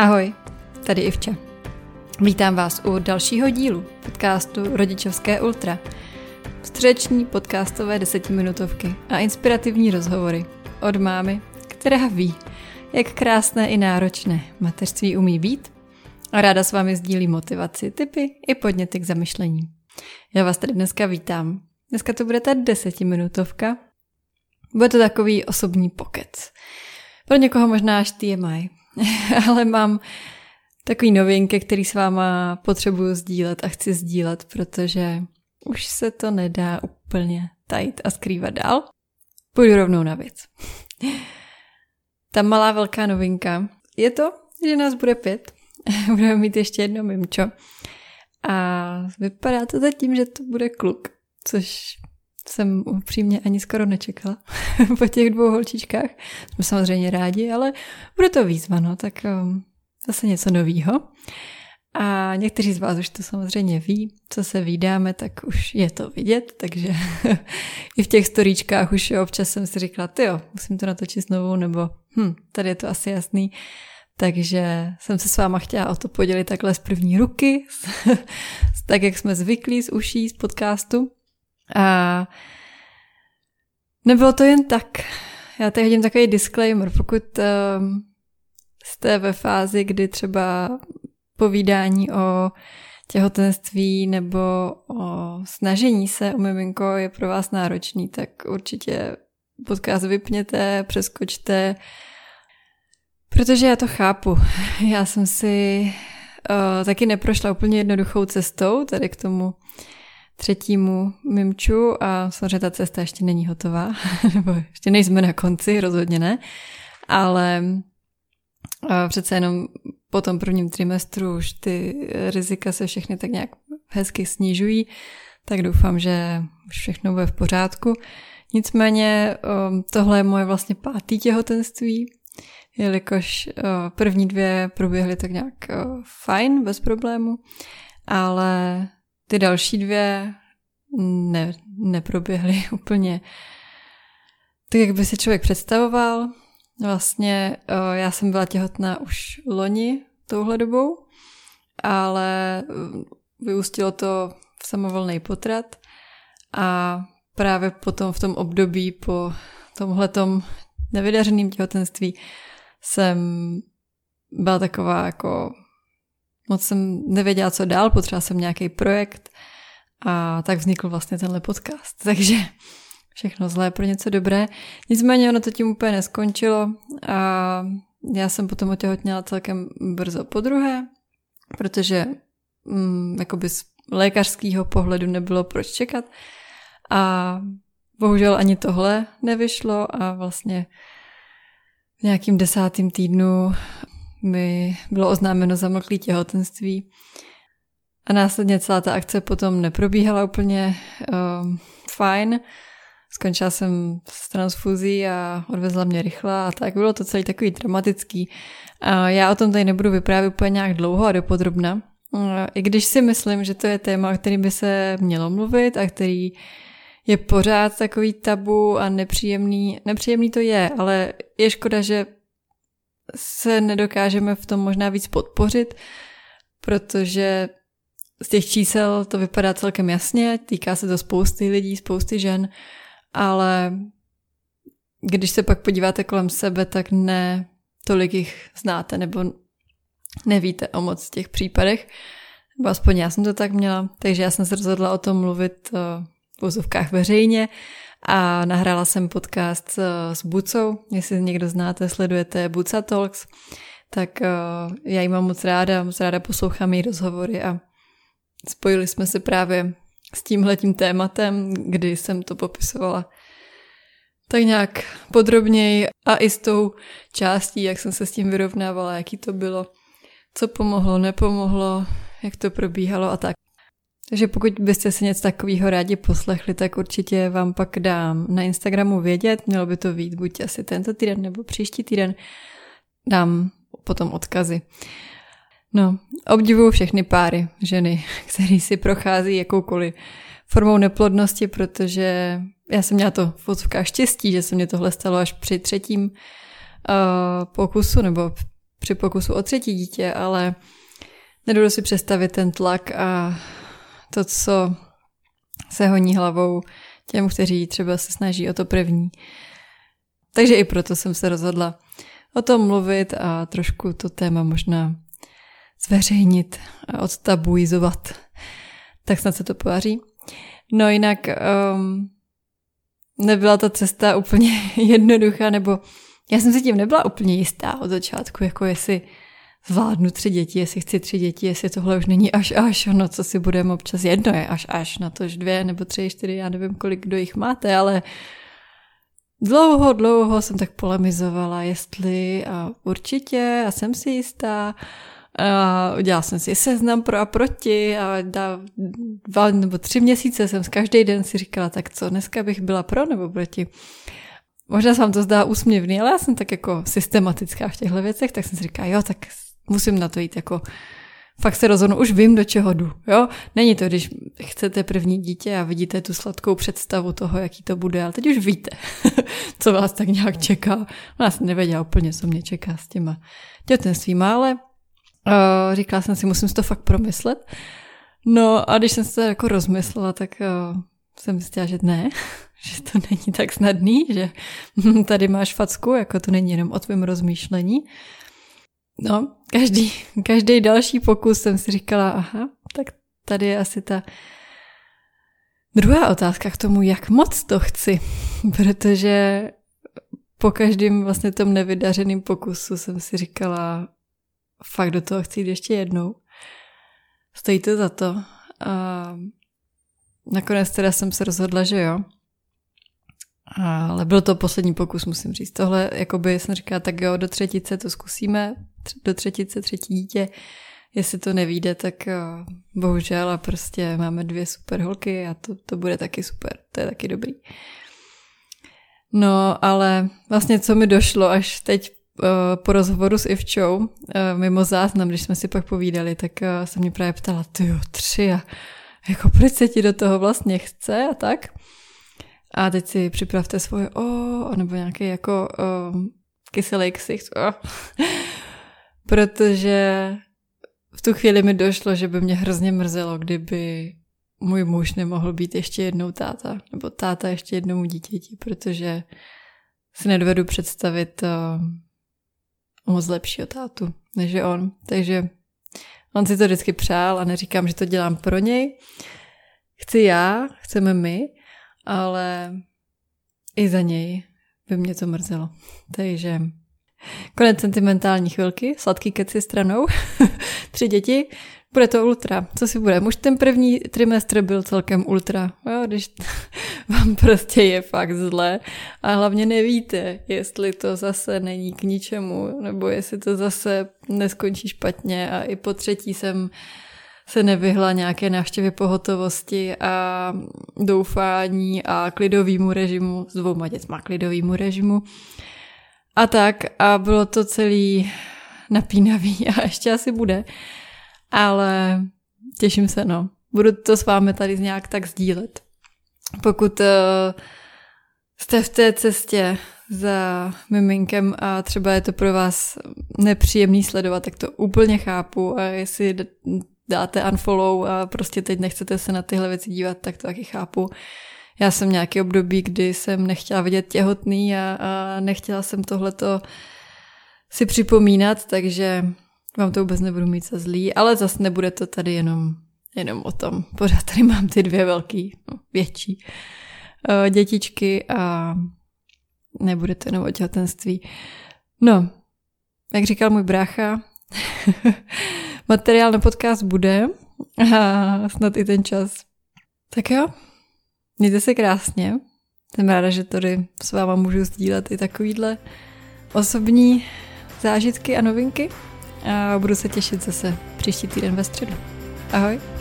Ahoj, tady Ivča. Vítám vás u dalšího dílu podcastu Rodičovské ultra. Střeční podcastové desetiminutovky a inspirativní rozhovory od mámy, která ví, jak krásné i náročné mateřství umí být a ráda s vámi sdílí motivaci, tipy i podněty k zamyšlení. Já vás tady dneska vítám. Dneska to bude ta desetiminutovka. Bude to takový osobní pokec. Pro někoho možná až TMI, ale mám takový novinky, který s váma potřebuju sdílet a chci sdílet, protože už se to nedá úplně tajit a skrývat dál. Půjdu rovnou na věc. Ta malá velká novinka je to, že nás bude 5. Budeme mít ještě jedno mimčo. A vypadá to zatím, že to bude kluk, což jsem upřímně ani skoro nečekala po těch 2 holčičkách. Jsme samozřejmě rádi, ale bude to výzva, no, tak zase něco novýho. A někteří z vás už to samozřejmě ví, co se vídáme, tak už je to vidět, takže i v těch storíčkách už občas jsem si říkala, tyjo, musím to natočit znovu, nebo tady je to asi jasný. Takže jsem se s váma chtěla o to podělit takhle z první ruky, tak jak jsme zvyklí, z uší, z podcastu. A nebylo to jen tak. Já tady hodím takový disclaimer, pokud jste ve fázi, kdy třeba povídání o těhotenství nebo o snažení se o miminko je pro vás náročný, tak určitě podcast vypněte, přeskočte, protože já to chápu. Já jsem si taky neprošla úplně jednoduchou cestou tady k tomu 3. mimču a samozřejmě ta cesta ještě není hotová, nebo ještě nejsme na konci, rozhodně ne, ale přece jenom po tom prvním trimestru už ty rizika se všechny tak nějak hezky snižují, tak doufám, že už všechno bude v pořádku. Nicméně tohle je moje vlastně 5. těhotenství, jelikož první 2 proběhly tak nějak fajn, bez problému, ale ty další 2 neproběhly úplně tak, jak by si člověk představoval. Vlastně já jsem byla těhotná už loni touhle dobou, ale vyústilo to v samovolný potrat a právě potom v tom období po tomhletom nevydařeným těhotenství jsem byla taková jako moc jsem nevěděla, co dál, potřebovala jsem nějaký projekt a tak vznikl vlastně tenhle podcast. Takže všechno zlé pro něco dobré. Nicméně ono to tím úplně neskončilo a já jsem potom otěhotněla celkem brzo podruhé, protože jakoby z lékařského pohledu nebylo proč čekat a bohužel ani tohle nevyšlo a vlastně v nějakým 10. týdnu mi bylo oznámeno zamlklé těhotenství a následně celá ta akce potom neprobíhala úplně fajn. Skončila jsem s transfuzí a odvezla mě rychle a tak. Bylo to celý takový dramatický. A já o tom tady nebudu vyprávět úplně nějak dlouho a dopodrobna. I když si myslím, že to je téma, o kterém by se mělo mluvit a který je pořád takový tabu a nepříjemný. Nepříjemný to je, ale je škoda, že se nedokážeme v tom možná víc podpořit, protože z těch čísel to vypadá celkem jasně, týká se to spousty lidí, spousty žen, ale když se pak podíváte kolem sebe, tak ne tolik jich znáte nebo nevíte o moc těch případech. Nebo aspoň já jsem to tak měla, takže já jsem se rozhodla o tom mluvit v úzovkách veřejně a nahrála jsem podcast s Bucou. Jestli někdo znáte, sledujete Buca Talks, tak já ji mám moc ráda poslouchám její rozhovory a spojili jsme se právě s tímhletím tématem, kdy jsem to popisovala tak nějak podrobněji a i s tou částí, jak jsem se s tím vyrovnávala, jaký to bylo, co pomohlo, nepomohlo, jak to probíhalo a tak. Takže pokud byste si něco takového rádi poslechli, tak určitě vám pak dám na Instagramu vědět, mělo by to být buď asi tento týden nebo příští týden, dám potom odkazy. No, obdivuju všechny páry, ženy, které si prochází jakoukoliv formou neplodnosti, protože já jsem měla to v odsudkách štěstí, že se mě tohle stalo až při 3. pokusu, nebo při pokusu o třetí dítě, ale nedovedu si představit ten tlak a to, co se honí hlavou těm, kteří třeba se snaží o to první. Takže i proto jsem se rozhodla o tom mluvit a trošku to téma možná zveřejnit a odtabuizovat. Tak snad se to podaří. No jinak nebyla ta cesta úplně jednoduchá, nebo já jsem si tím nebyla úplně jistá od začátku, jako jestli zvládnu 3 děti, jestli chci 3 děti, jestli tohle už není až, ono, co si budeme občas, jedno je až, na tož 2 nebo 3, 4, já nevím, kolik kdo jich máte, ale dlouho jsem tak polemizovala, jestli a určitě, a jsem si jistá, a udělala jsem si seznam pro a proti a 2 nebo 3 měsíce jsem každý den si říkala, tak co, dneska bych byla pro nebo proti. Možná se vám to zdá úsměvný, ale já jsem tak jako systematická v těchto věcech, tak jsem si říkala, jo, tak musím na to jít, jako fakt se rozhodnu, už vím, do čeho jdu, jo. Není to, když chcete první dítě a vidíte tu sladkou představu toho, jaký to bude, ale teď už víte, co vás tak nějak čeká. Já jsem nevěděla úplně, co mě čeká s těma těhotenstvím, ale říkala jsem si, musím si to fakt promyslet. No a když jsem si to jako rozmyslela, tak jsem myslela, že ne, že to není tak snadný, že tady máš facku, jako to není jenom o tvém rozmýšlení. No, každý další pokus jsem si říkala, aha, tak tady je asi ta druhá otázka k tomu, jak moc to chci, protože po každém vlastně tom nevydařeném pokusu jsem si říkala, fakt do toho chci jít ještě jednou. Stojí to za to. A nakonec teda jsem se rozhodla, že jo. Ale byl to poslední pokus, musím říct. Tohle, jakoby jsem říkala, tak jo, do třetice to zkusíme, do třetice, třetí dítě. Jestli to nevyjde, tak bohužel a prostě máme 2 super holky a to bude taky super. To je taky dobrý. No, ale vlastně co mi došlo až teď po rozhovoru s Ivčou, mimo záznam, když jsme si pak povídali, tak se mě právě ptala, tyjo, 3 a jako proč se ti do toho vlastně chce a tak. A teď si připravte svoje nebo nějaký jako kyselý ksicht. Protože v tu chvíli mi došlo, že by mě hrozně mrzelo, kdyby můj muž nemohl být ještě jednou táta, nebo táta ještě jednou dítěti, protože si nedovedu představit moc lepšího tátu, než je on. Takže on si to vždycky přál a neříkám, že to dělám pro něj. Chceme my, ale i za něj by mě to mrzelo. Takže konec sentimentální chvilky, sladký keci stranou, 3 děti, bude to ultra. Co si bude? Už ten první trimestr byl celkem ultra, jo, když vám prostě je fakt zle a hlavně nevíte, jestli to zase není k ničemu, nebo jestli to zase neskončí špatně a i po 3. jsem se nevyhla nějaké návštěvy pohotovosti a doufání a klidovýmu režimu, s 2 dětma klidovýmu režimu. A tak, a bylo to celý napínavý a ještě asi bude. Ale těším se, no. Budu to s vámi tady nějak tak sdílet. Pokud jste v té cestě za miminkem a třeba je to pro vás nepříjemný sledovat, tak to úplně chápu. A jestli dáte unfollow a prostě teď nechcete se na tyhle věci dívat, tak to taky chápu. Já jsem nějaký období, kdy jsem nechtěla vidět těhotný a nechtěla jsem tohleto si připomínat, takže vám to vůbec nebudu mít za zlý, ale zase nebude to tady jenom o tom. Pořád tady mám ty 2 větší dětičky a nebude to jenom o těhotenství. No, jak říkal můj brácha, materiál na podcast bude a snad i ten čas. Tak jo, mějte se krásně. Jsem ráda, že tady s váma můžu sdílet i takovýhle osobní zážitky a novinky. A budu se těšit zase příští týden ve středu. Ahoj.